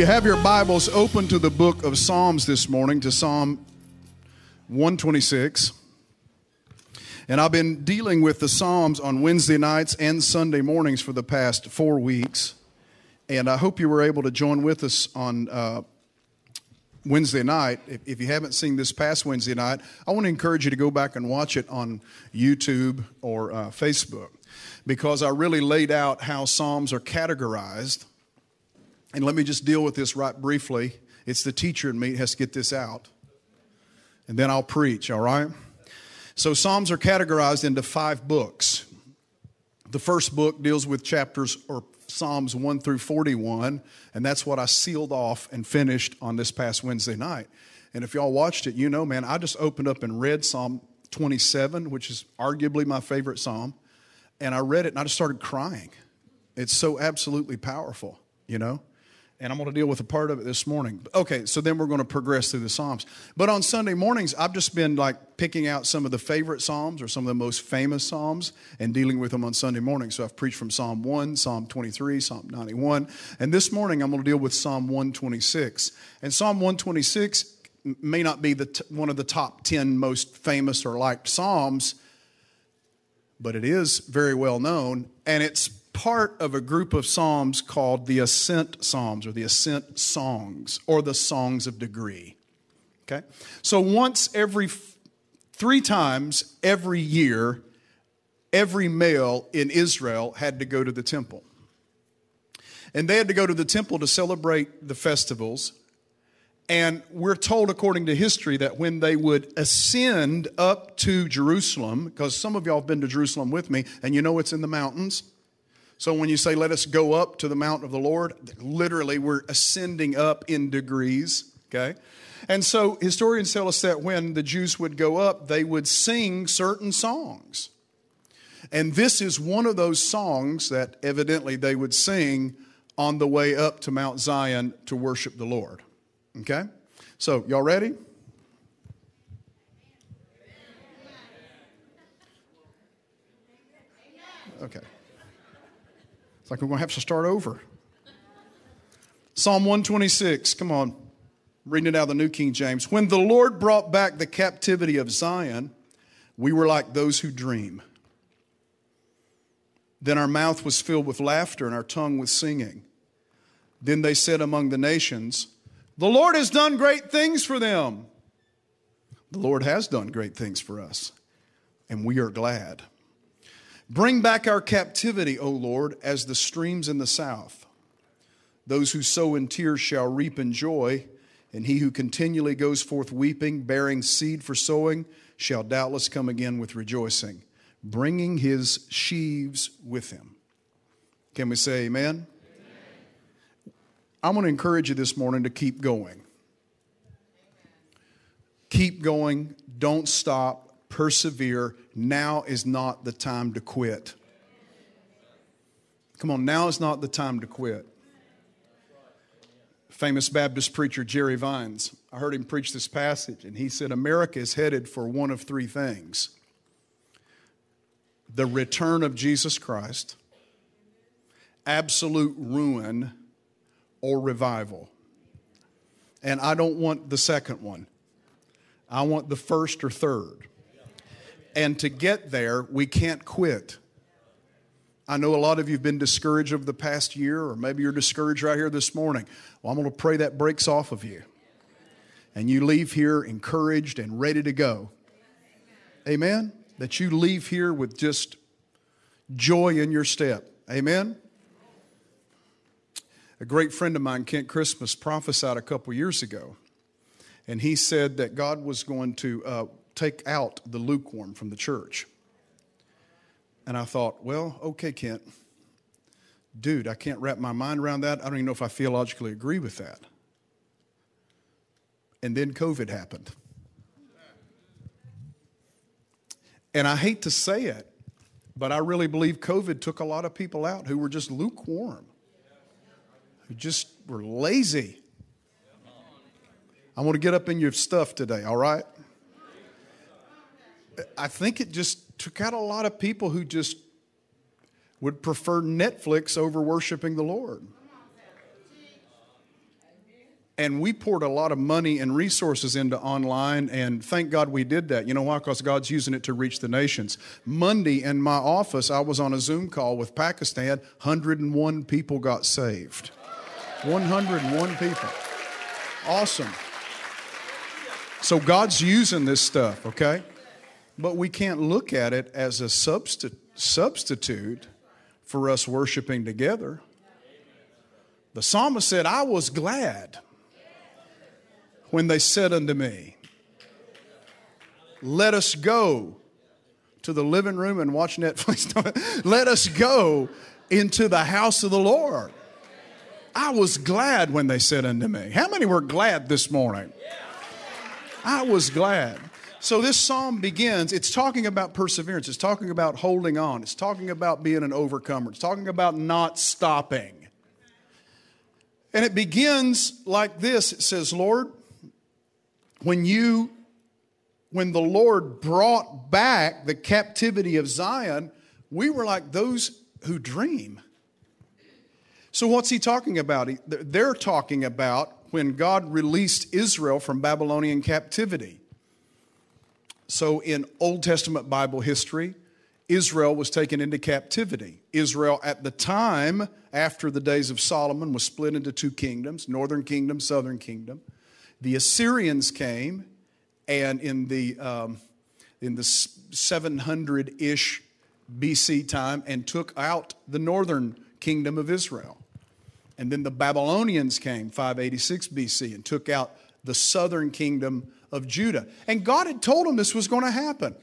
you have your Bibles, open to the book of Psalms this morning, to Psalm 126. And I've been dealing with the Psalms on Wednesday nights and Sunday mornings for the past 4 weeks. And I hope you were able to join with us on Wednesday night. If you haven't seen this past Wednesday night, I want to encourage you to go back and watch it on YouTube or Facebook, because I really laid out how Psalms are categorized. And let me just deal with this right briefly. It's the teacher in me that has to get this out. And then I'll preach, all right? So Psalms are categorized into 5 books. The first book deals with chapters or Psalms 1 through 41. And that's what I sealed off and finished on this past Wednesday night. And if y'all watched it, you know, man, I just opened up and read Psalm 27, which is arguably my favorite Psalm. And I read it and I just started crying. It's so absolutely powerful, you know? And I'm going to deal with a part of it this morning. Okay, so then we're going to progress through the Psalms. But on Sunday mornings, I've just been like picking out some of the favorite Psalms or some of the most famous Psalms and dealing with them on Sunday morning. So I've preached from Psalm 1, Psalm 23, Psalm 91. And this morning, I'm going to deal with Psalm 126. And Psalm 126 may not be one of the top 10 most famous or liked Psalms, but it is very well known, and it's part of a group of psalms called the Ascent Psalms or the Ascent Songs or the Songs of Degree. Okay? So once every 3 times every year, every male in Israel had to go to the temple. And they had to go to the temple to celebrate the festivals. And we're told, according to history, that when they would ascend up to Jerusalem, because some of y'all have been to Jerusalem with me, and you know it's in the mountains. So when you say, let us go up to the mountain of the Lord, literally we're ascending up in degrees, okay? And so historians tell us that when the Jews would go up, they would sing certain songs. And this is one of those songs that evidently they would sing on the way up to Mount Zion to worship the Lord, okay? So y'all ready? Okay. Like we're going to have to start over. Psalm 126, come on. I'm reading it out of the New King James. When the Lord brought back the captivity of Zion, we were like those who dream. Then our mouth was filled with laughter and our tongue with singing. Then they said among the nations, the Lord has done great things for them. The Lord has done great things for us, and we are glad. Bring back our captivity, O Lord, as the streams in the south. Those who sow in tears shall reap in joy, and he who continually goes forth weeping, bearing seed for sowing, shall doubtless come again with rejoicing, bringing his sheaves with him. Can we say amen? Amen. I'm going to encourage you this morning to keep going. Amen. Keep going. Don't stop. Persevere. Now is not the time to quit. Come on, now is not the time to quit. Famous Baptist preacher Jerry Vines, I heard him preach this passage, and he said, America is headed for one of 3 things. The return of Jesus Christ, absolute ruin, or revival. And I don't want the second one. I want the first or third. And to get there, we can't quit. I know a lot of you have been discouraged over the past year, or maybe you're discouraged right here this morning. Well, I'm going to pray that breaks off of you, and you leave here encouraged and ready to go. Amen? That you leave here with just joy in your step. Amen? A great friend of mine, Kent Christmas, prophesied a couple years ago, and he said that God was going to take out the lukewarm from the church. And I thought, well, okay, Kent. Dude, I can't wrap my mind around that. I don't even know if I theologically agree with that. And then COVID happened. And I hate to say it, but I really believe COVID took a lot of people out who were just lukewarm, who just were lazy. I want to get up in your stuff today, all right? I think it just took out a lot of people who just would prefer Netflix over worshiping the Lord. And we poured a lot of money and resources into online, and thank God we did that. You know why? Because God's using it to reach the nations. Monday in my office, I was on a Zoom call with Pakistan. 101 people got saved. 101 people. Awesome. So God's using this stuff, okay? But we can't look at it as a substitute for us worshiping together. The psalmist said, I was glad when they said unto me, let us go to the living room and watch Netflix. Let us go into the house of the Lord. I was glad when they said unto me. How many were glad this morning? I was glad. So this psalm begins, it's talking about perseverance. It's talking about holding on. It's talking about being an overcomer. It's talking about not stopping. And it begins like this. It says, Lord, when the Lord brought back the captivity of Zion, we were like those who dream. So what's he talking about? They're talking about when God released Israel from Babylonian captivity. So in Old Testament Bible history, Israel was taken into captivity. Israel at the time, after the days of Solomon, was split into two kingdoms, northern kingdom, southern kingdom. The Assyrians came, and in the 700-ish BC time, and took out the northern kingdom of Israel. And then the Babylonians came, 586 BC, and took out the southern kingdom of Judah. And God had told them this was going to happen.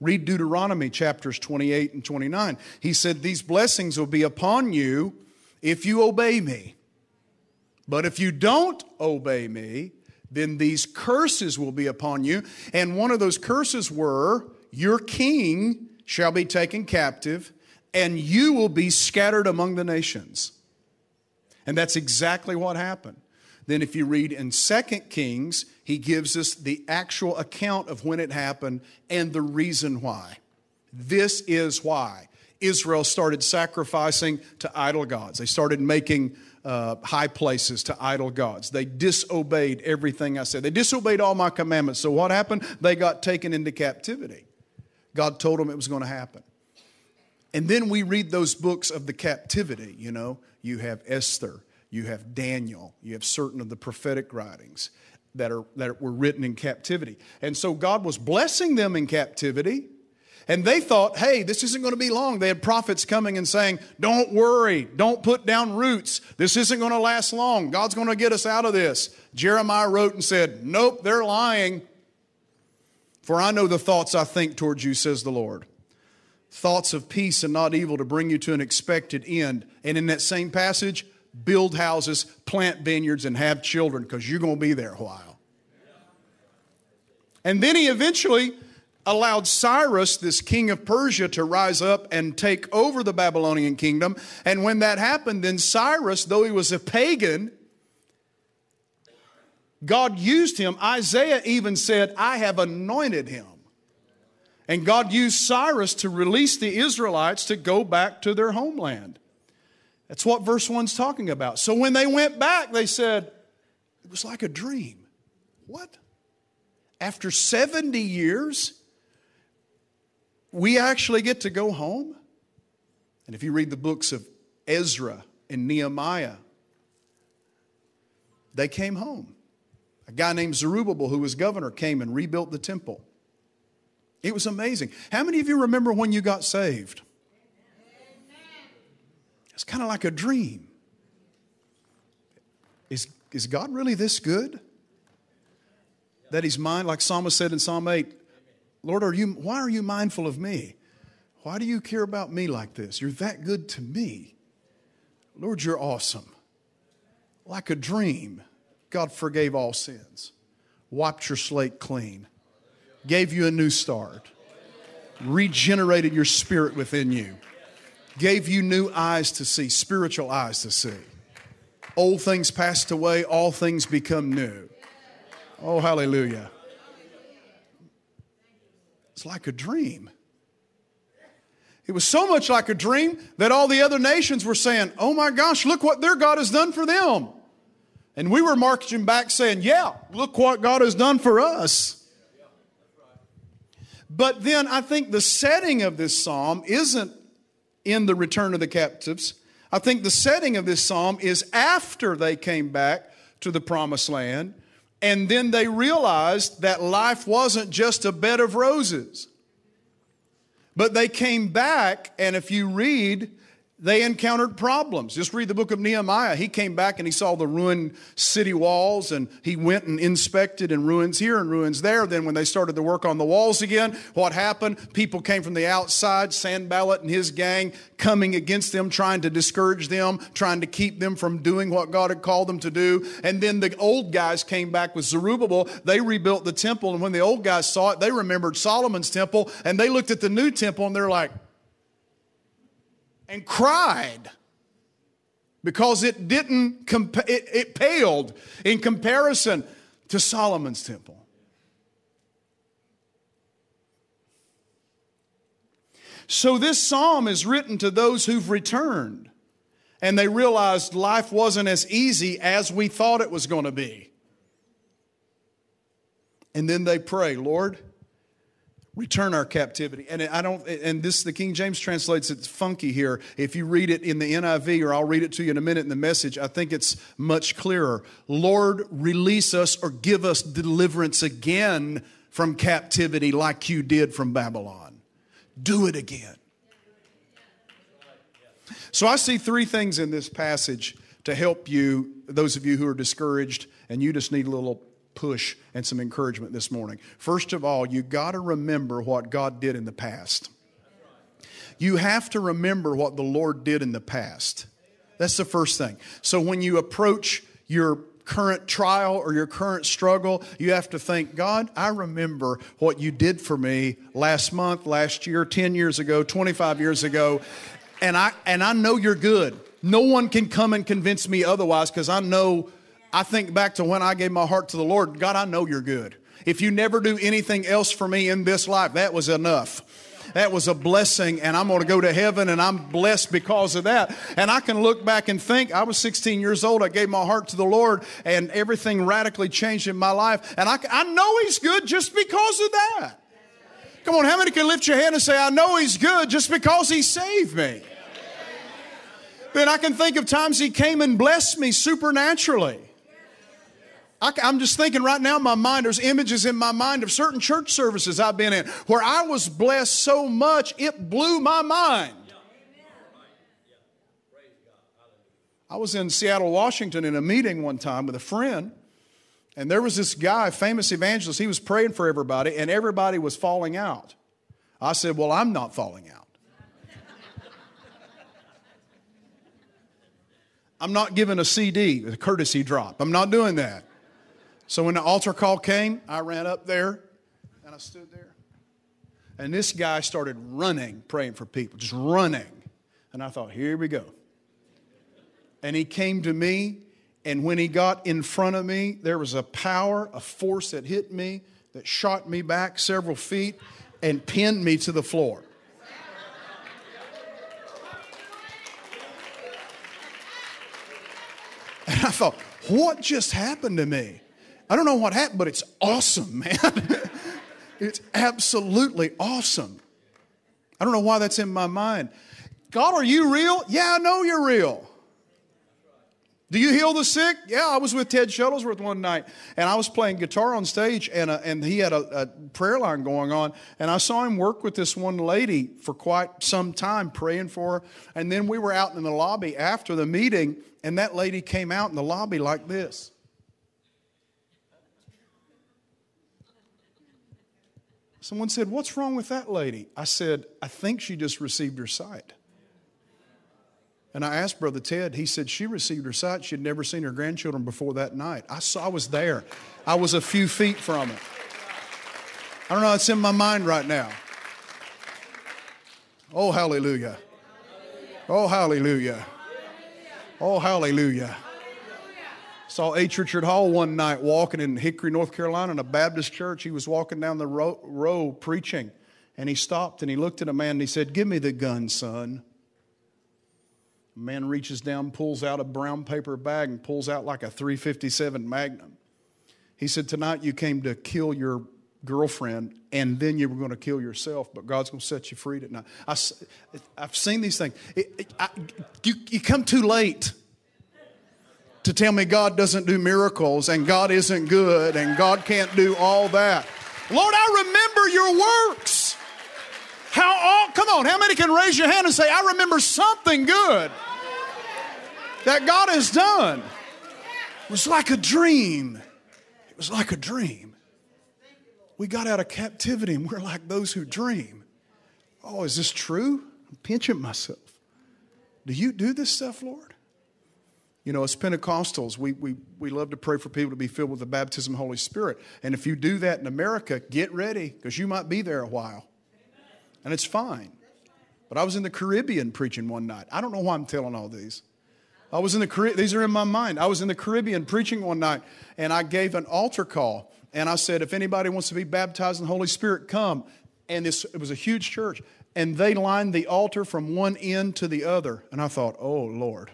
Read Deuteronomy chapters 28 and 29. He said, these blessings will be upon you if you obey me. But if you don't obey me, then these curses will be upon you. And one of those curses were, your king shall be taken captive, and you will be scattered among the nations. And that's exactly what happened. Then if you read in 2 Kings, he gives us the actual account of when it happened and the reason why. This is why Israel started sacrificing to idol gods. They started making high places to idol gods. They disobeyed everything I said. They disobeyed all my commandments. So what happened? They got taken into captivity. God told them it was going to happen. And then we read those books of the captivity, you know. You have Esther. You have Daniel. You have certain of the prophetic writings that were written in captivity. And so God was blessing them in captivity. And they thought, hey, this isn't going to be long. They had prophets coming and saying, don't worry. Don't put down roots. This isn't going to last long. God's going to get us out of this. Jeremiah wrote and said, nope, they're lying. For I know the thoughts I think towards you, says the Lord. Thoughts of peace and not evil to bring you to an expected end. And in that same passage, build houses, plant vineyards, and have children, because you're going to be there a while. And then he eventually allowed Cyrus, this king of Persia, to rise up and take over the Babylonian kingdom. And when that happened, then Cyrus, though he was a pagan, God used him. Isaiah even said, I have anointed him. And God used Cyrus to release the Israelites to go back to their homeland. That's what verse 1's talking about. So when they went back, they said, it was like a dream. What? After 70 years, we actually get to go home? And if you read the books of Ezra and Nehemiah, they came home. A guy named Zerubbabel, who was governor, came and rebuilt the temple. It was amazing. How many of you remember when you got saved? It's kind of like a dream. Is God really this good? That he's mine, like Psalmist said in Psalm 8, Lord, why are you mindful of me? Why do you care about me like this? You're that good to me. Lord, you're awesome. Like a dream, God forgave all sins, wiped your slate clean, gave you a new start, regenerated your spirit within you. Gave you new eyes to see, spiritual eyes to see. Old things passed away, all things become new. Oh, hallelujah. It's like a dream. It was so much like a dream that all the other nations were saying, oh my gosh, look what their God has done for them. And we were marching back saying, yeah, look what God has done for us. But then I think the setting of this psalm isn't in the return of the captives. I think the setting of this psalm is after they came back to the promised land. And then they realized that life wasn't just a bed of roses. But they came back, and if you read, they encountered problems. Just read the book of Nehemiah. He came back and he saw the ruined city walls, and he went and inspected, and ruins here and ruins there. Then when they started to work on the walls again, what happened? People came from the outside, Sanballat and his gang, coming against them, trying to discourage them, trying to keep them from doing what God had called them to do. And then the old guys came back with Zerubbabel. They rebuilt the temple, and when the old guys saw it, they remembered Solomon's temple, and they looked at the new temple, and they're like, and cried because it didn't it paled in comparison to Solomon's temple. So this psalm is written to those who've returned, and they realized life wasn't as easy as we thought it was going to be. And then they pray, Lord, return our captivity. And this, the King James translates it's funky here. If you read it in the NIV, or I'll read it to you in a minute in the Message, I think it's much clearer. Lord, release us or give us deliverance again from captivity like you did from Babylon. Do it again. So I see three things in this passage to help you, those of you who are discouraged and you just need a little push and some encouragement this morning. First of all, you got to remember what God did in the past. You have to remember what the Lord did in the past. That's the first thing. So when you approach your current trial or your current struggle, you have to think, God, I remember what you did for me last month, last year, 10 years ago, 25 years ago, and I know you're good. No one can come and convince me otherwise, because I think back to when I gave my heart to the Lord. God, I know you're good. If you never do anything else for me in this life, that was enough. That was a blessing, and I'm going to go to heaven, and I'm blessed because of that. And I can look back and think, I was 16 years old. I gave my heart to the Lord, and everything radically changed in my life. And I know he's good just because of that. Come on, how many can lift your hand and say, I know he's good just because he saved me? Then I can think of times he came and blessed me supernaturally. I'm just thinking right now in my mind, there's images in my mind of certain church services I've been in where I was blessed so much it blew my mind. I was in Seattle, Washington in a meeting one time with a friend, and there was this guy, famous evangelist, he was praying for everybody, and everybody was falling out. I said, well, I'm not falling out. I'm not giving a CD, a courtesy drop. I'm not doing that. So when the altar call came, I ran up there and I stood there. And this guy started running, praying for people, just running. And I thought, here we go. And he came to me, and when he got in front of me, there was a power, a force that hit me, that shot me back several feet and pinned me to the floor. And I thought, what just happened to me? I don't know what happened, but it's awesome, man. It's absolutely awesome. I don't know why that's in my mind. God, are you real? Yeah, I know you're real. Do you heal the sick? Yeah, I was with Ted Shuttlesworth one night, and I was playing guitar on stage, and he had a prayer line going on, and I saw him work with this one lady for quite some time, praying for her, and then we were out in the lobby after the meeting, and that lady came out in the lobby like this. Someone said, what's wrong with that lady? I said, I think she just received her sight. And I asked Brother Ted, he said, she received her sight. She had never seen her grandchildren before that night. I was there. I was a few feet from it. I don't know, it's in my mind right now. Oh, hallelujah. Oh, hallelujah. Oh, hallelujah. Saw H. Richard Hall one night walking in Hickory, North Carolina in a Baptist church. He was walking down the row preaching, and he stopped and he looked at a man and he said, give me the gun, son. A man reaches down, pulls out a brown paper bag, and pulls out like a .357 Magnum. He said, tonight you came to kill your girlfriend, and then you were going to kill yourself, but God's going to set you free tonight. I've seen these things. You come too late to tell me God doesn't do miracles, and God isn't good, and God can't do all that. Lord, I remember your works. Come on, how many can raise your hand and say, I remember something good that God has done? It was like a dream. It was like a dream. We got out of captivity and we're like those who dream. Oh, is this true? I'm pinching myself. Do you do this stuff, Lord? You know, as Pentecostals, we love to pray for people to be filled with the baptism of the Holy Spirit. And if you do that in America, get ready, because you might be there a while. And it's fine. But I was in the Caribbean preaching one night. I don't know why I'm telling all these. I was in the Caribbean. These are in my mind. I was in the Caribbean preaching one night, and I gave an altar call. And I said, if anybody wants to be baptized in the Holy Spirit, come. And it was a huge church. And they lined the altar from one end to the other. And I thought, oh, Lord.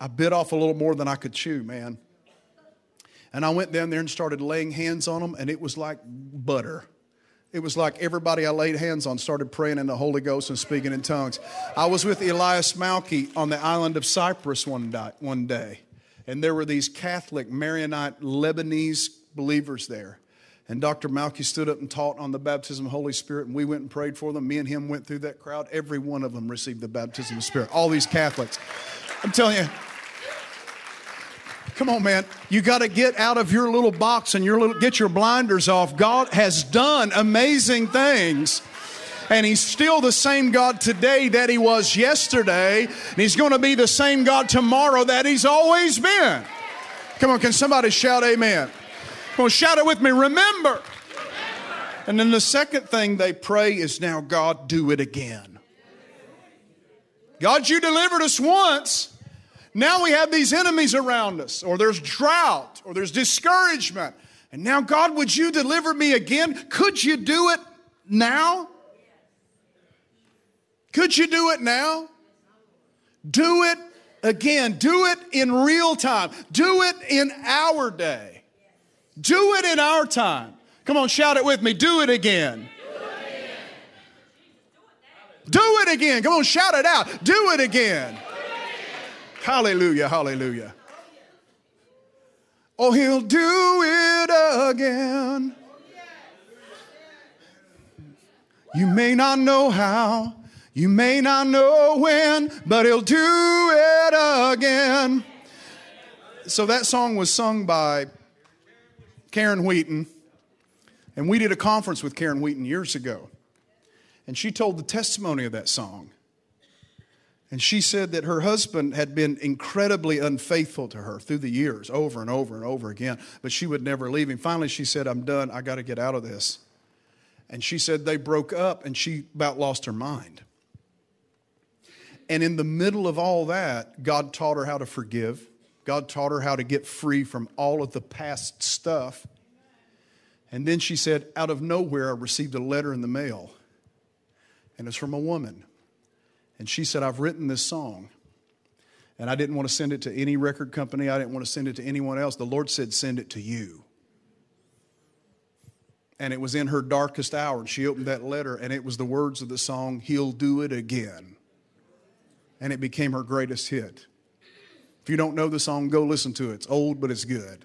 I bit off a little more than I could chew, man. And I went down there and started laying hands on them, and it was like butter. It was like everybody I laid hands on started praying in the Holy Ghost and speaking in tongues. I was with Elias Malke on the island of Cyprus one day. And there were these Catholic, Maronite, Lebanese believers there. And Dr. Malke stood up and taught on the baptism of the Holy Spirit. And we went and prayed for them. Me and him went through that crowd. Every one of them received the baptism of the Spirit. All these Catholics. I'm telling you. Come on, man. You got to get out of your little box and get your blinders off. God has done amazing things. And He's still the same God today that He was yesterday. And He's going to be the same God tomorrow that He's always been. Come on, can somebody shout amen? Come on, shout it with me. Remember. And then the second thing they pray is, now God, do it again. God, you delivered us once. Now we have these enemies around us, or there's drought, or there's discouragement. And now, God, would you deliver me again? Could you do it now? Could you do it now? Do it again. Do it in real time. Do it in our day. Do it in our time. Come on, shout it with me. Do it again. Do it again. Come on, shout it out. Do it again. Hallelujah, hallelujah. Oh, He'll do it again. You may not know how, you may not know when, but He'll do it again. So that song was sung by Karen Wheaton, and we did a conference with Karen Wheaton years ago, and she told the testimony of that song. And she said that her husband had been incredibly unfaithful to her through the years, over and over and over again. But she would never leave him. Finally, she said, I'm done. I got to get out of this. And she said they broke up, and she about lost her mind. And in the middle of all that, God taught her how to forgive. God taught her how to get free from all of the past stuff. And then she said, out of nowhere, I received a letter in the mail. And it's from a woman. And she said, I've written this song, and I didn't want to send it to any record company. I didn't want to send it to anyone else. The Lord said, send it to you. And it was in her darkest hour, and she opened that letter, and it was the words of the song, He'll Do It Again. And it became her greatest hit. If you don't know the song, go listen to it. It's old, but it's good.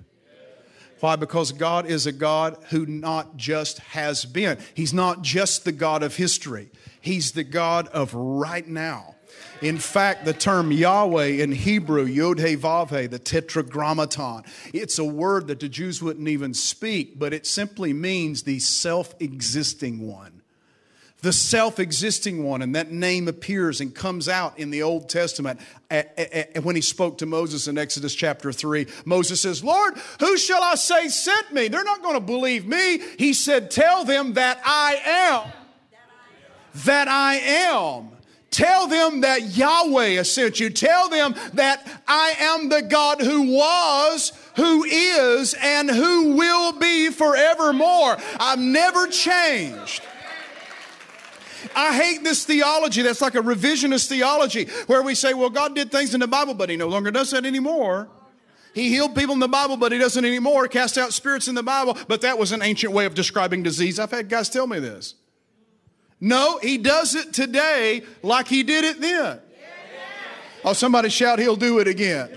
Why? Because God is a God who not just has been. He's not just the God of history. He's the God of right now. In fact, the term Yahweh in Hebrew, Yod-Heh-Vav-Heh, the Tetragrammaton, it's a word that the Jews wouldn't even speak, but it simply means the self-existing one. The self-existing one, and that name appears and comes out in the Old Testament. And when He spoke to Moses in Exodus chapter 3, Moses says, Lord, who shall I say sent me? They're not going to believe me. He said, tell them that I am. That I am. Tell them that Yahweh has sent you. Tell them that I am the God who was, who is, and who will be forevermore. I've never changed. I hate this theology that's like a revisionist theology where we say, well, God did things in the Bible, but he no longer does that anymore. He healed people in the Bible, but he doesn't anymore. Cast out spirits in the Bible, but that was an ancient way of describing disease. I've had guys tell me this. No, he does it today like he did it then. Oh, somebody shout, he'll do it again.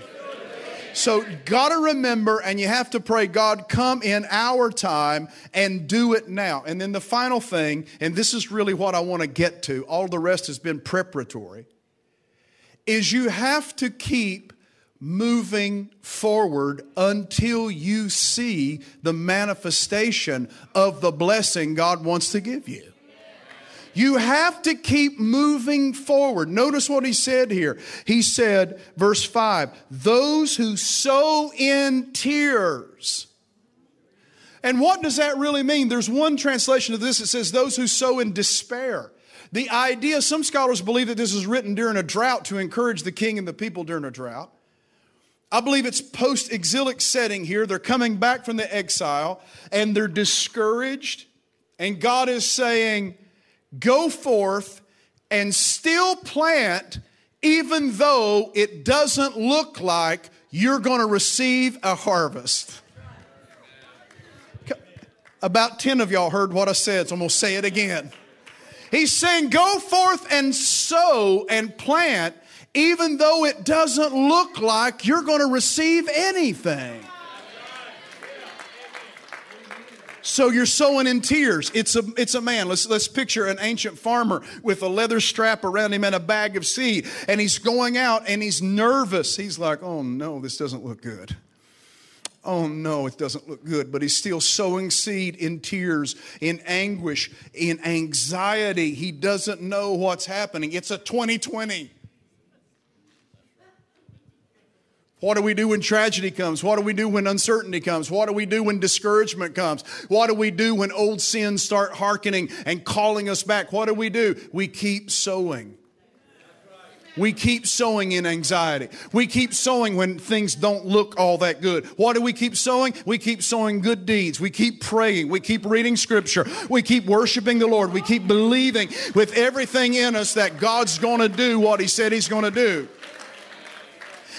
So got to remember, and you have to pray, God, come in our time and do it now. And then the final thing, and this is really what I want to get to, all the rest has been preparatory, is you have to keep moving forward until you see the manifestation of the blessing God wants to give you. You have to keep moving forward. Notice what he said here. He said, verse 5, those who sow in tears. And what does that really mean? There's one translation of this that says those who sow in despair. The idea, some scholars believe that this is written during a drought to encourage the king and the people during a drought. I believe it's post-exilic setting here. They're coming back from the exile and they're discouraged. And God is saying, go forth and still plant, even though it doesn't look like you're going to receive a harvest. About 10 of y'all heard what I said, so I'm going to say it again. He's saying, go forth and sow and plant, even though it doesn't look like you're going to receive anything. So you're sowing in tears. It's a man. Let's picture an ancient farmer with a leather strap around him and a bag of seed. And he's going out and he's nervous. He's like, oh no, this doesn't look good. Oh no, it doesn't look good. But he's still sowing seed in tears, in anguish, in anxiety. He doesn't know what's happening. It's a 2020. What do we do when tragedy comes? What do we do when uncertainty comes? What do we do when discouragement comes? What do we do when old sins start hearkening and calling us back? What do? We keep sowing. We keep sowing in anxiety. We keep sowing when things don't look all that good. What do we keep sowing? We keep sowing good deeds. We keep praying. We keep reading Scripture. We keep worshiping the Lord. We keep believing with everything in us that God's going to do what He said He's going to do.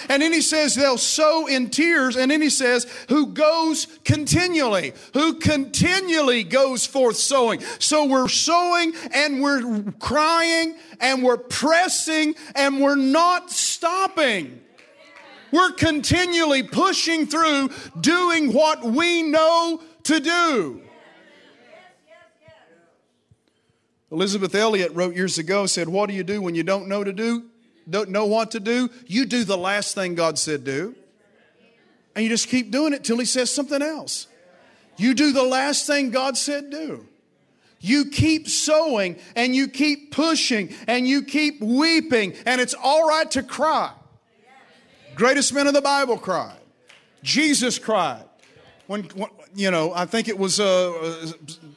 And then he says they'll sow in tears. And then he says who continually goes forth sowing. So we're sowing and we're crying and we're pressing and we're not stopping. We're continually pushing through, doing what we know to do. Elizabeth Elliott wrote years ago, said, what do you do when you don't know to do? Don't know what to do? You do the last thing God said do. And you just keep doing it till He says something else. You do the last thing God said do. You keep sowing and you keep pushing and you keep weeping. And it's all right to cry. Greatest men of the Bible cried. Jesus cried. I think it was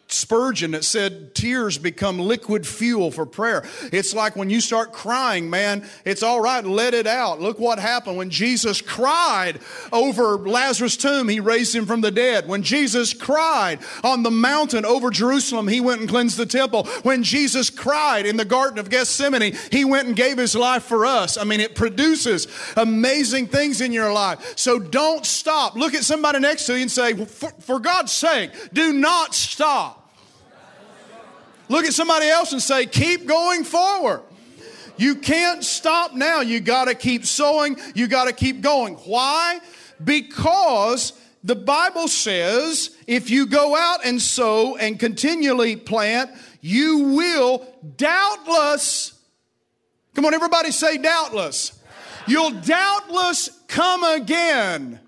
Spurgeon that said tears become liquid fuel for prayer. It's like when you start crying, man, it's all right, let it out. Look what happened. When Jesus cried over Lazarus' tomb, He raised him from the dead. When Jesus cried on the mountain over Jerusalem, He went and cleansed the temple. When Jesus cried in the Garden of Gethsemane, He went and gave His life for us. I mean, it produces amazing things in your life. So don't stop. Look at somebody next to you and say, for God's sake, do not stop. Look at somebody else and say, keep going forward. You can't stop now. You got to keep sowing. You got to keep going. Why? Because the Bible says if you go out and sow and continually plant, you will doubtless, come on, everybody say doubtless. You'll doubtless come again,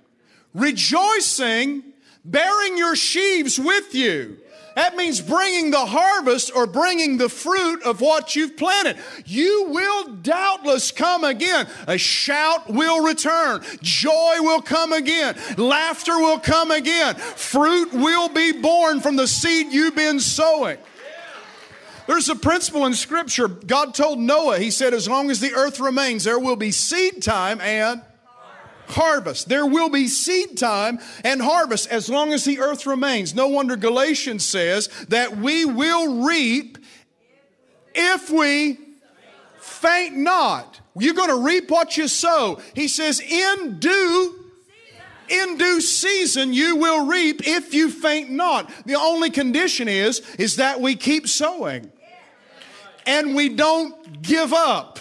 rejoicing, bearing your sheaves with you. That means bringing the harvest or bringing the fruit of what you've planted. You will doubtless come again. A shout will return. Joy will come again. Laughter will come again. Fruit will be born from the seed you've been sowing. There's a principle in Scripture. God told Noah, He said, as long as the earth remains, there will be seed time and harvest. There will be seed time and harvest as long as the earth remains. No wonder Galatians says that we will reap if we faint not, you're going to reap what you sow. He says, in due season you will reap if you faint not. The only condition is that we keep sowing. And we don't give up.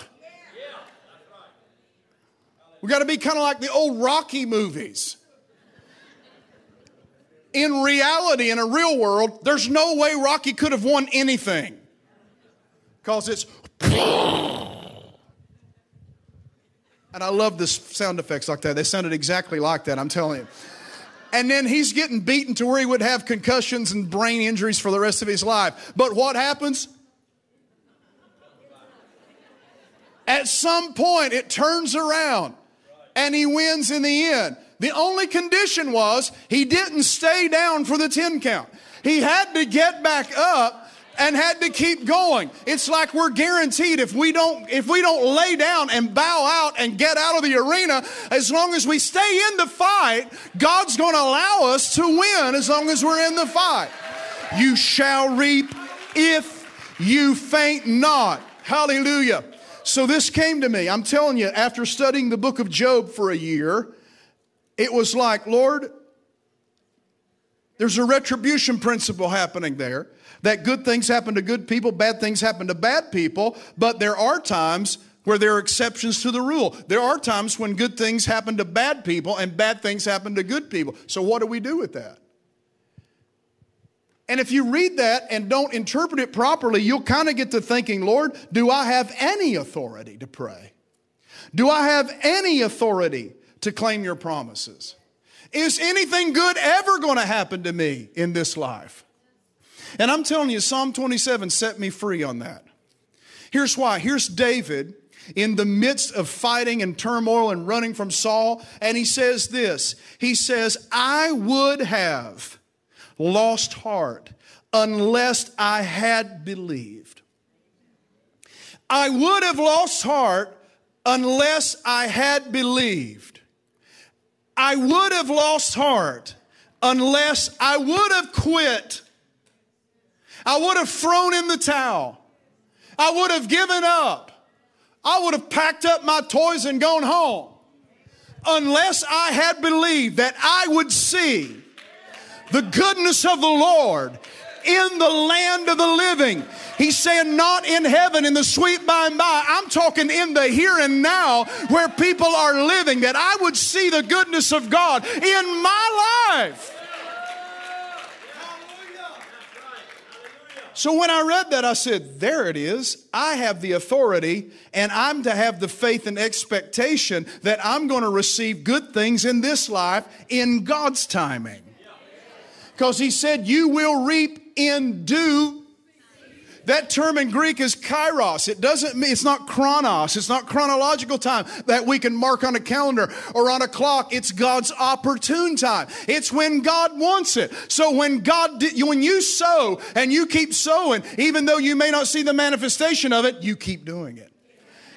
We've got to be kind of like the old Rocky movies. In reality, in a real world, there's no way Rocky could have won anything. Because it's... And I love the sound effects like that. They sounded exactly like that, I'm telling you. And then he's getting beaten to where he would have concussions and brain injuries for the rest of his life. But what happens? At some point, it turns around, and he wins in the end. The only condition was he didn't stay down for the 10 count. He had to get back up and had to keep going. It's like we're guaranteed if we don't lay down and bow out and get out of the arena, as long as we stay in the fight, God's going to allow us to win as long as we're in the fight. You shall reap if you faint not. Hallelujah. So this came to me. I'm telling you, after studying the book of Job for a year, it was like, Lord, there's a retribution principle happening there. That good things happen to good people, bad things happen to bad people, but there are times where there are exceptions to the rule. There are times when good things happen to bad people and bad things happen to good people. So what do we do with that? And if you read that and don't interpret it properly, you'll kind of get to thinking, Lord, do I have any authority to pray? Do I have any authority to claim your promises? Is anything good ever going to happen to me in this life? And I'm telling you, Psalm 27 set me free on that. Here's why. Here's David in the midst of fighting and turmoil and running from Saul. And he says this. He says, I would have lost heart unless I had believed. I would have lost heart unless I had believed. I would have lost heart unless I would have quit. I would have thrown in the towel. I would have given up. I would have packed up my toys and gone home. Unless I had believed that I would see the goodness of the Lord in the land of the living. He's saying not in heaven, in the sweet by and by. I'm talking in the here and now where people are living, that I would see the goodness of God in my life. So when I read that, I said, there it is. I have the authority, and I'm to have the faith and expectation that I'm going to receive good things in this life in God's timing. Because he said, you will reap in due. That term in Greek is kairos. It doesn't mean, it's not chronos. It's not chronological time that we can mark on a calendar or on a clock. It's God's opportune time. It's when God wants it. So when you sow and you keep sowing, even though you may not see the manifestation of it, you keep doing it.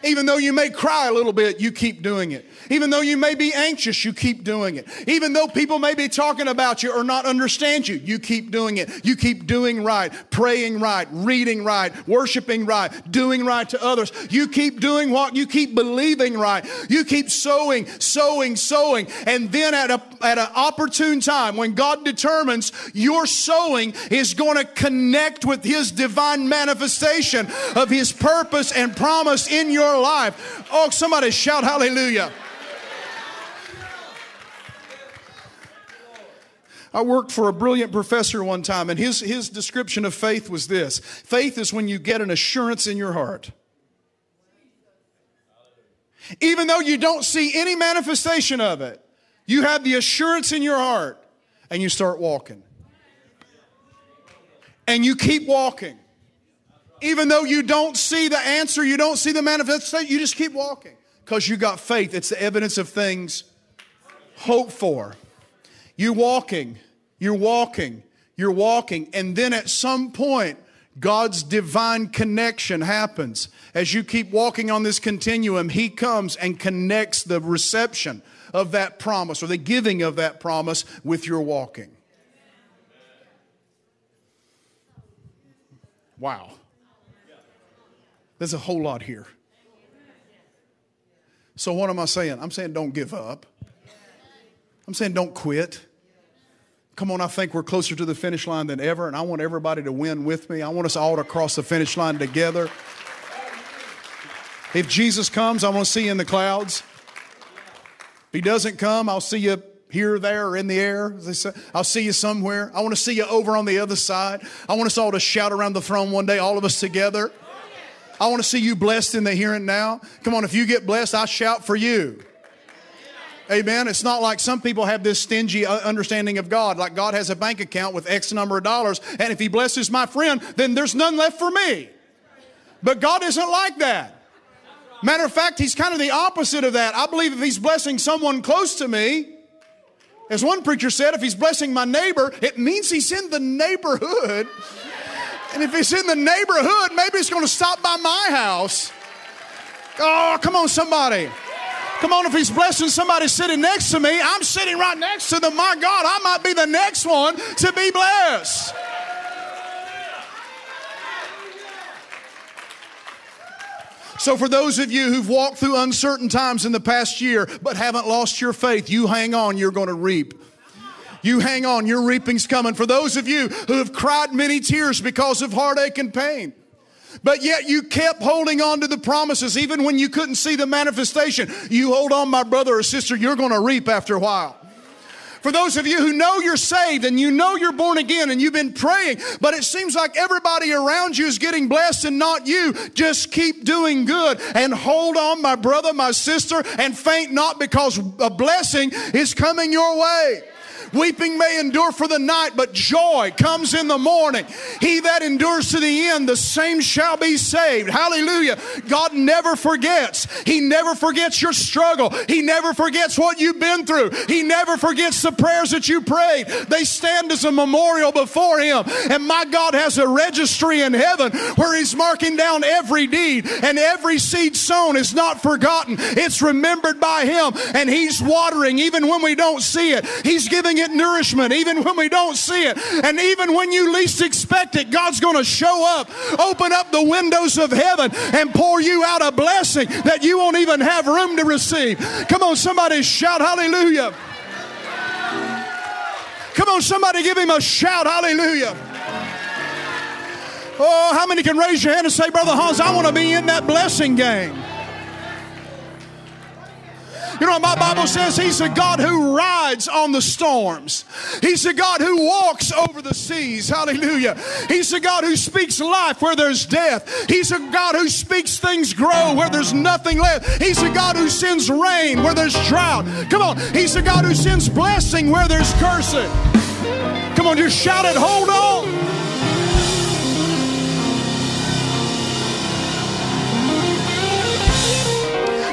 Even though you may cry a little bit, you keep doing it. Even though you may be anxious, you keep doing it. Even though people may be talking about you or not understand you, you keep doing it. You keep doing right, praying right, reading right, worshiping right, doing right to others. You keep doing what? You keep believing right. You keep sowing. And then at an opportune time, when God determines your sowing is going to connect with His divine manifestation of His purpose and promise in your life. Oh, somebody shout hallelujah. I worked for a brilliant professor one time, and his description of faith was this. Faith is when you get an assurance in your heart. Even though you don't see any manifestation of it, you have the assurance in your heart, and you start walking. And you keep walking. Even though you don't see the answer, you don't see the manifestation, you just keep walking. Because you got faith. It's the evidence of things hoped for. You're walking. And then at some point, God's divine connection happens. As you keep walking on this continuum, He comes and connects the reception of that promise or the giving of that promise with your walking. Wow. There's a whole lot here. So what am I saying? I'm saying don't give up. I'm saying don't quit. Come on, I think we're closer to the finish line than ever, and I want everybody to win with me. I want us all to cross the finish line together. If Jesus comes, I want to see you in the clouds. If he doesn't come, I'll see you here, there, or in the air. As they say, I'll see you somewhere. I want to see you over on the other side. I want us all to shout around the throne one day, all of us together. I want to see you blessed in the here and now. Come on, if you get blessed, I shout for you. Amen. It's not like some people have this stingy understanding of God, like God has a bank account with X number of dollars, and if he blesses my friend, then there's none left for me. But God isn't like that. Matter of fact, he's kind of the opposite of that. I believe if he's blessing someone close to me, as one preacher said, if he's blessing my neighbor, it means he's in the neighborhood. And if it's in the neighborhood, maybe it's going to stop by my house. Oh, come on, somebody. Come on, if he's blessing somebody sitting next to me, I'm sitting right next to them. My God, I might be the next one to be blessed. So for those of you who've walked through uncertain times in the past year but haven't lost your faith, you hang on, you're going to reap. You hang on, your reaping's coming. For those of you who have cried many tears because of heartache and pain, but yet you kept holding on to the promises even when you couldn't see the manifestation. You hold on, my brother or sister, you're going to reap after a while. For those of you who know you're saved and you know you're born again and you've been praying, but it seems like everybody around you is getting blessed and not you, just keep doing good and hold on, my brother, my sister, and faint not, because a blessing is coming your way. Weeping may endure for the night, but joy comes in the morning. He that endures to the end, the same shall be saved. Hallelujah. God never forgets. He never forgets your struggle. He never forgets what you've been through. He never forgets the prayers that you prayed. They stand as a memorial before him. And my God has a registry in heaven where he's marking down every deed, and every seed sown is not forgotten. It's remembered by him, and he's watering even when we don't see it. He's giving it nourishment even when we don't see it, and even when you least expect it, God's going to show up, open up the windows of heaven and pour you out a blessing that you won't even have room to receive. Come on, somebody shout hallelujah. Come on, somebody give him a shout hallelujah. Oh, how many can raise your hand and say, Brother Hans, I want to be in that blessing game? You know, my Bible says he's a God who rides on the storms. He's a God who walks over the seas. Hallelujah. He's a God who speaks life where there's death. He's a God who speaks things grow where there's nothing left. He's a God who sends rain where there's drought. Come on. He's a God who sends blessing where there's cursing. Come on, just shout it. Hold on.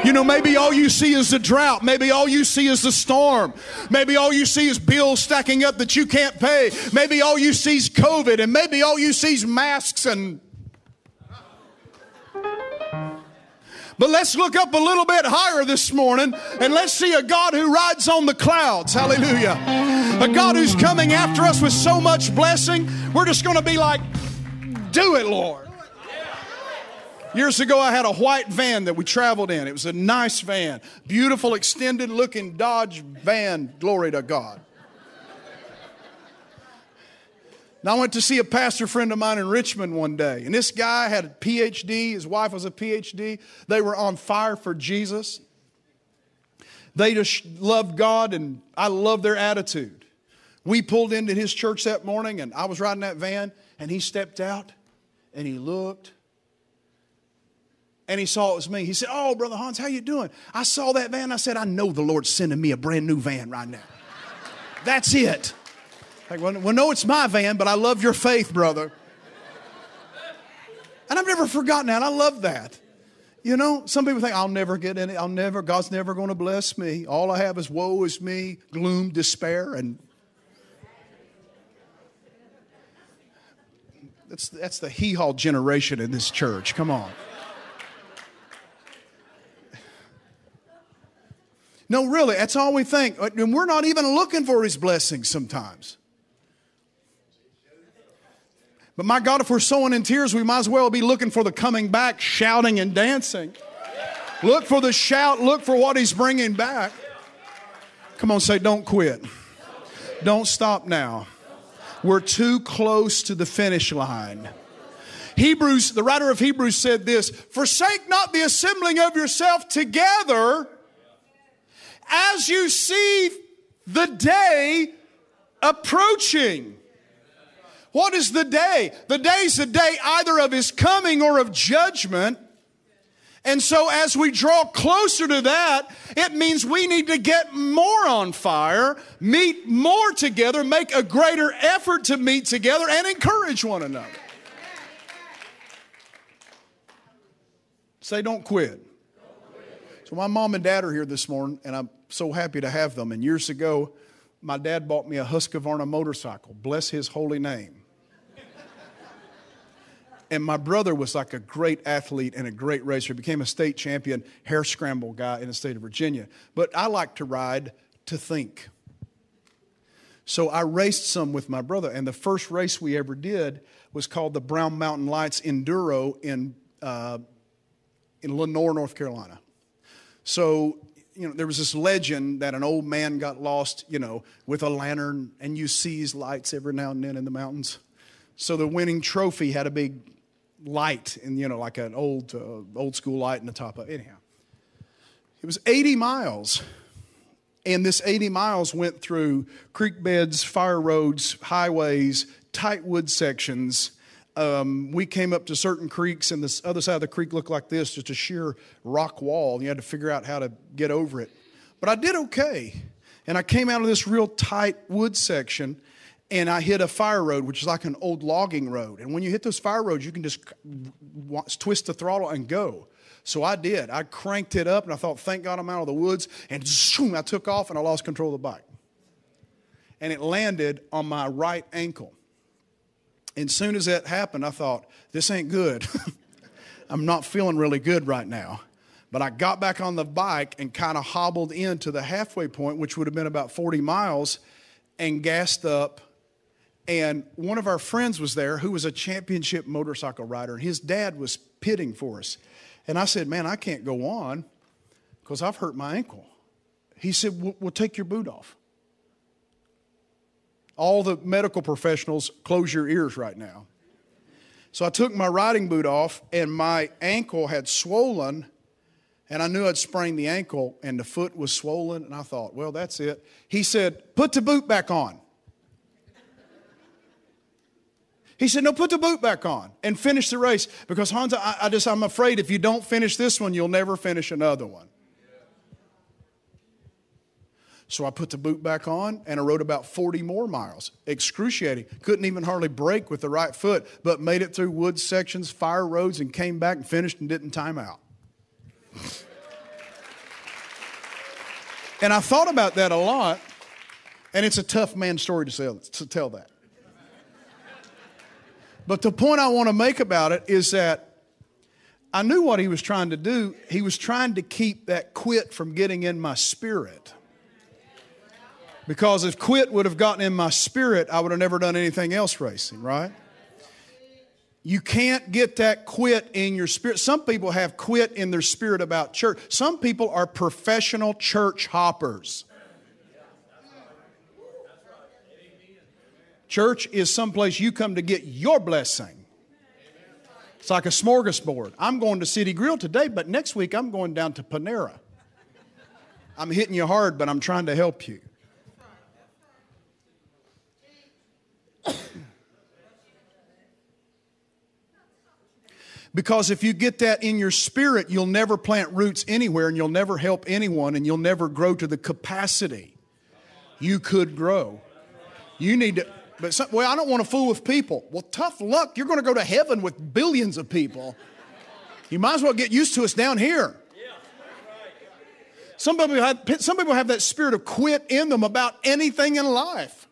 You know, maybe all you see is the drought. Maybe all you see is the storm. Maybe all you see is bills stacking up that you can't pay. Maybe all you see is COVID, and maybe all you see is masks. But let's look up a little bit higher this morning, and let's see a God who rides on the clouds. Hallelujah. A God who's coming after us with so much blessing, we're just going to be like, do it, Lord. Years ago, I had a white van that we traveled in. It was a nice van, beautiful, extended-looking Dodge van, glory to God. And I went to see a pastor friend of mine in Richmond one day, and this guy had a PhD. His wife was a PhD. They were on fire for Jesus. They just loved God, and I loved their attitude. We pulled into his church that morning, and I was riding that van, and he stepped out, and he looked, and he saw it was me. He said, oh, Brother Hans, how you doing? I saw that van. I said, I know the Lord's sending me a brand new van right now. That's it. Like, well, no, it's my van, but I love your faith, brother. And I've never forgotten that. I love that. You know, some people think, I'll never get in it. God's never going to bless me. All I have is woe is me, gloom, despair. And that's the hee-haw generation in this church. Come on. No, really, that's all we think. And we're not even looking for his blessings sometimes. But my God, if we're sowing in tears, we might as well be looking for the coming back, shouting and dancing. Look for the shout. Look for what he's bringing back. Come on, say, don't quit. Don't stop now. We're too close to the finish line. Hebrews, the writer of Hebrews said this, forsake not the assembling of yourself together as you see the day approaching. What is the day? The day's the day either of his coming or of judgment. And so as we draw closer to that, it means we need to get more on fire, meet more together, make a greater effort to meet together and encourage one another. Say, don't quit. So my mom and dad are here this morning, and I'm so happy to have them. And years ago, my dad bought me a Husqvarna motorcycle. Bless his holy name. And my brother was like a great athlete and a great racer. He became a state champion, hair scramble guy in the state of Virginia. But I like to ride to think. So I raced some with my brother. And the first race we ever did was called the Brown Mountain Lights Enduro in Lenoir, North Carolina. So, you know, there was this legend that an old man got lost, you know, with a lantern. And you see his lights every now and then in the mountains. So the winning trophy had a big light, and you know, like an old school light in the top of it. Anyhow, it was 80 miles, and this 80 miles went through creek beds, fire roads, highways, tight wood sections. We came up to certain creeks, and this other side of the creek looked like this, just a sheer rock wall. You had to figure out how to get over it. But I did okay, and I came out of this real tight wood section, and I hit a fire road, which is like an old logging road. And when you hit those fire roads, you can just twist the throttle and go. So I did. I cranked it up, and I thought, thank God I'm out of the woods. And zoom, I took off, and I lost control of the bike. And it landed on my right ankle. And as soon as that happened, I thought, this ain't good. I'm not feeling really good right now. But I got back on the bike and kind of hobbled into the halfway point, which would have been about 40 miles, and gassed up. And one of our friends was there who was a championship motorcycle rider, and his dad was pitting for us. And I said, man, I can't go on because I've hurt my ankle. He said, we'll take your boot off. All the medical professionals, close your ears right now. So I took my riding boot off, and my ankle had swollen, and I knew I'd sprained the ankle, and the foot was swollen, and I thought, well, that's it. He said, put the boot back on. He said, no, put the boot back on and finish the race. Because, Hans, I'm afraid if you don't finish this one, you'll never finish another one. So I put the boot back on, and I rode about 40 more miles. Excruciating. Couldn't even hardly brake with the right foot, but made it through wood sections, fire roads, and came back and finished and didn't time out. And I thought about that a lot, and it's a tough man story to tell that. But the point I want to make about it is that I knew what he was trying to do. He was trying to keep that quit from getting in my spirit. Because if quit would have gotten in my spirit, I would have never done anything else racing, right? You can't get that quit in your spirit. Some people have quit in their spirit about church. Some people are professional church hoppers. Church is someplace you come to get your blessing. It's like a smorgasbord. I'm going to City Grill today, but next week I'm going down to Panera. I'm hitting you hard, but I'm trying to help you. Because if you get that in your spirit, you'll never plant roots anywhere, and you'll never help anyone, and you'll never grow to the capacity you could grow. You need to, but some, well, I don't want to fool with people. Well, tough luck. You're going to go to heaven with billions of people. You might as well get used to us down here. Some people have that spirit of quit in them about anything in life.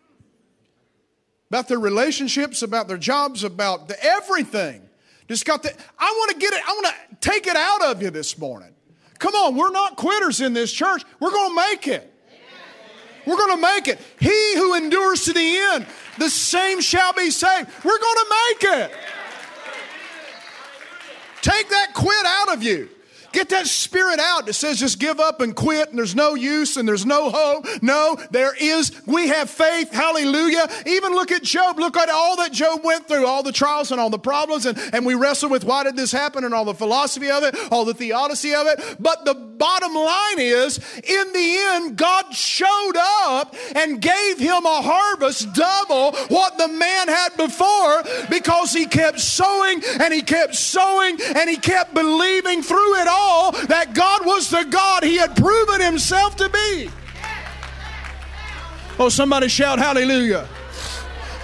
About their relationships, about their jobs, about everything. Just got that. I want to get it. I want to take it out of you this morning. Come on, we're not quitters in this church. We're going to make it. We're going to make it. He who endures to the end, the same shall be saved. We're going to make it. Take that quit out of you. Get that spirit out that says just give up and quit and there's no use and there's no hope. No, there is. We have faith. Hallelujah. Even look at Job. Look at all that Job went through, all the trials and all the problems. And we wrestle with why did this happen and all the philosophy of it, all the theodicy of it. But the bottom line is, in the end, God showed up and gave him a harvest double what the man had before, because he kept sowing and he kept sowing and he kept believing through it all that God was the God he had proven himself to be. Oh, somebody shout hallelujah.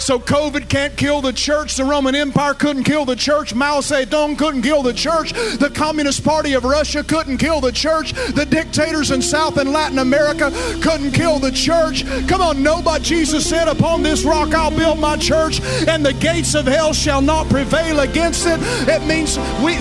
So COVID can't kill the church. The Roman Empire couldn't kill the church. Mao Zedong couldn't kill the church. The Communist Party of Russia couldn't kill the church. The dictators in South and Latin America couldn't kill the church. Come on, nobody. Jesus said, upon this rock I'll build my church, and the gates of hell shall not prevail against it. It means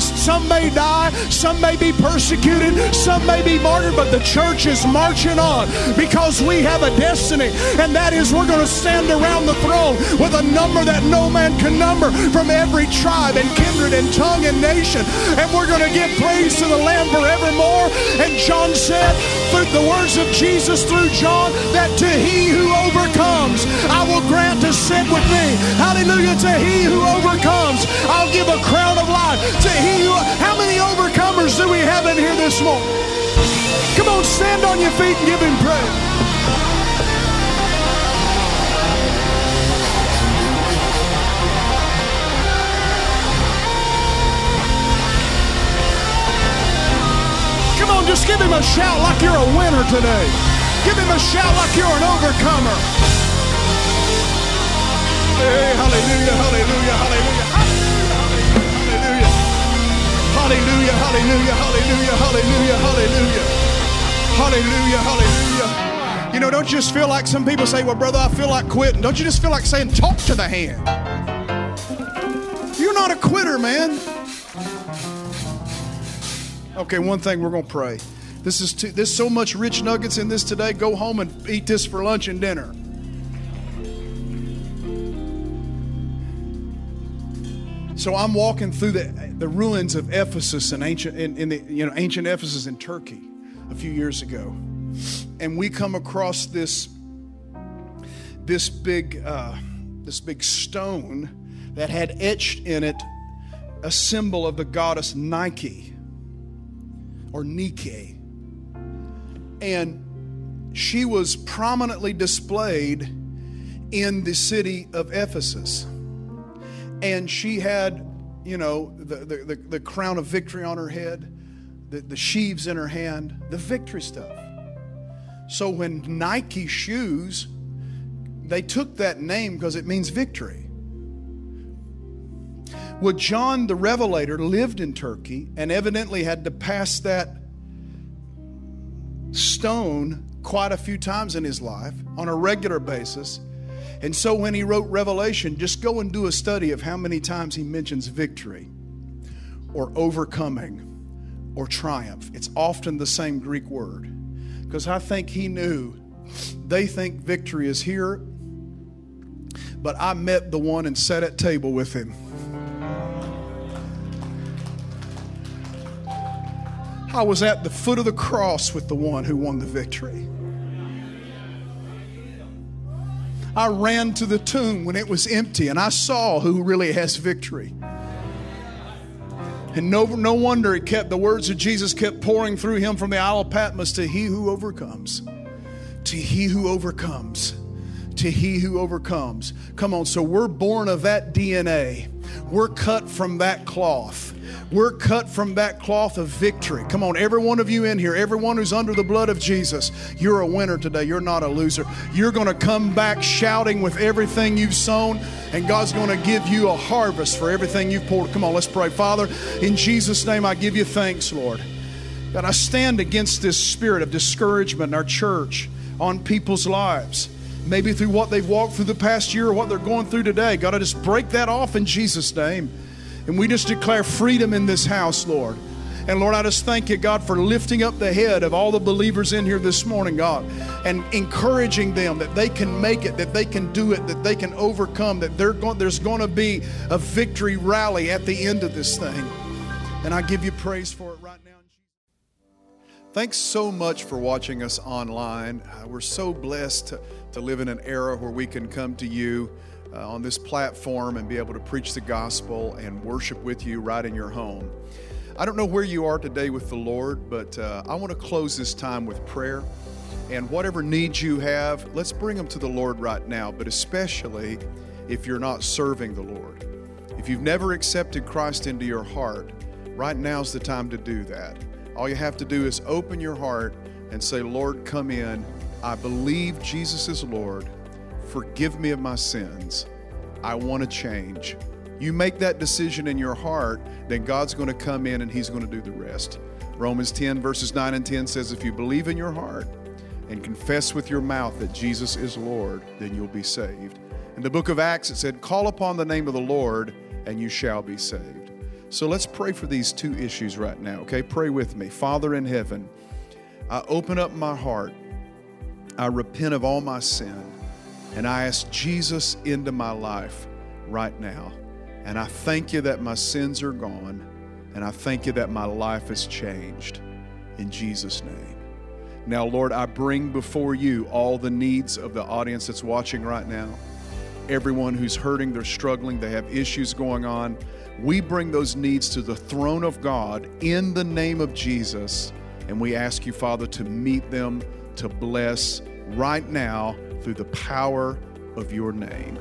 some may die, some may be persecuted, some may be martyred, but the church is marching on because we have a destiny, and that is we're going to stand around the throne with a number that no man can number, from every tribe and kindred and tongue and nation. And we're going to give praise to the Lamb forevermore. And John said, through the words of Jesus through John, that to he who overcomes, I will grant to sit with me. Hallelujah. To he who overcomes, I'll give a crown of life. To he who... How many overcomers do we have in here this morning? Come on, stand on your feet and give him praise. Come on, just give him a shout like you're a winner today. Give him a shout like you're an overcomer. Hey, hallelujah, hallelujah, hallelujah, hallelujah, hallelujah, hallelujah, hallelujah, hallelujah, hallelujah, hallelujah, hallelujah. You know, don't you just feel like some people say, well, brother, I feel like quitting. Don't you just feel like saying, talk to the hand. You're not a quitter, man. Okay, one thing we're going to pray. There's so much rich nuggets in this today. Go home and eat this for lunch and dinner. So I'm walking through the ruins of Ephesus and ancient Ephesus in Turkey a few years ago, and we come across this big stone that had etched in it a symbol of the goddess Nike. Or Nike. And she was prominently displayed in the city of Ephesus. And she had, you know, the crown of victory on her head, the sheaves in her hand, the victory stuff. So when Nike shoes, they took that name because it means victory. Well, John the Revelator lived in Turkey and evidently had to pass that stone quite a few times in his life on a regular basis. And so when he wrote Revelation, just go and do a study of how many times he mentions victory or overcoming or triumph. It's often the same Greek word, because I think he knew they think victory is here, but I met the one and sat at table with him. I was at the foot of the cross with the one who won the victory. I ran to the tomb when it was empty, and I saw who really has victory. And no wonder it kept, the words of Jesus kept pouring through him from the Isle of Patmos, to he who overcomes, to he who overcomes, to he who overcomes. Come on, so we're born of that DNA. We're cut from that cloth. We're cut from that cloth of victory. Come on, every one of you in here, everyone who's under the blood of Jesus, you're a winner today. You're not a loser. You're going to come back shouting with everything you've sown, and God's going to give you a harvest for everything you've poured. Come on, let's pray. Father, in Jesus' name, I give you thanks, Lord. God, I stand against this spirit of discouragement in our church, on people's lives. Maybe through what they've walked through the past year or what they're going through today. God, I just break that off in Jesus' name. And we just declare freedom in this house, Lord. And Lord, I just thank you, God, for lifting up the head of all the believers in here this morning, God, and encouraging them that they can make it, that they can do it, that they can overcome, that there's going to be a victory rally at the end of this thing. And I give you praise for it right now. Thanks so much for watching us online. We're so blessed to live in an era where we can come to you on this platform and be able to preach the gospel and worship with you right in your home. I don't know where you are today with the Lord, but I want to close this time with prayer. And whatever needs you have, let's bring them to the Lord right now, but especially if you're not serving the Lord. If you've never accepted Christ into your heart, right now's the time to do that. All you have to do is open your heart and say, Lord, come in. I believe Jesus is Lord. Forgive me of my sins. I want to change. You make that decision in your heart, then God's going to come in and He's going to do the rest. Romans 10 verses 9 and 10 says, if you believe in your heart and confess with your mouth that Jesus is Lord, then you'll be saved. In the book of Acts, it said, call upon the name of the Lord and you shall be saved. So let's pray for these two issues right now, okay? Pray with me. Father in heaven, I open up my heart. I repent of all my sin, and I ask Jesus into my life right now. And I thank you that my sins are gone, and I thank you that my life has changed. In Jesus' name. Now, Lord, I bring before you all the needs of the audience that's watching right now. Everyone who's hurting, they're struggling, they have issues going on. We bring those needs to the throne of God in the name of Jesus, and we ask you, Father, to meet them, to bless right now through the power of your name.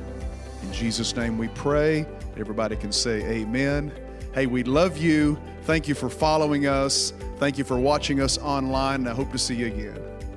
In Jesus' name we pray. Everybody can say amen. Hey, we love you. Thank you for following us. Thank you for watching us online, and I hope to see you again.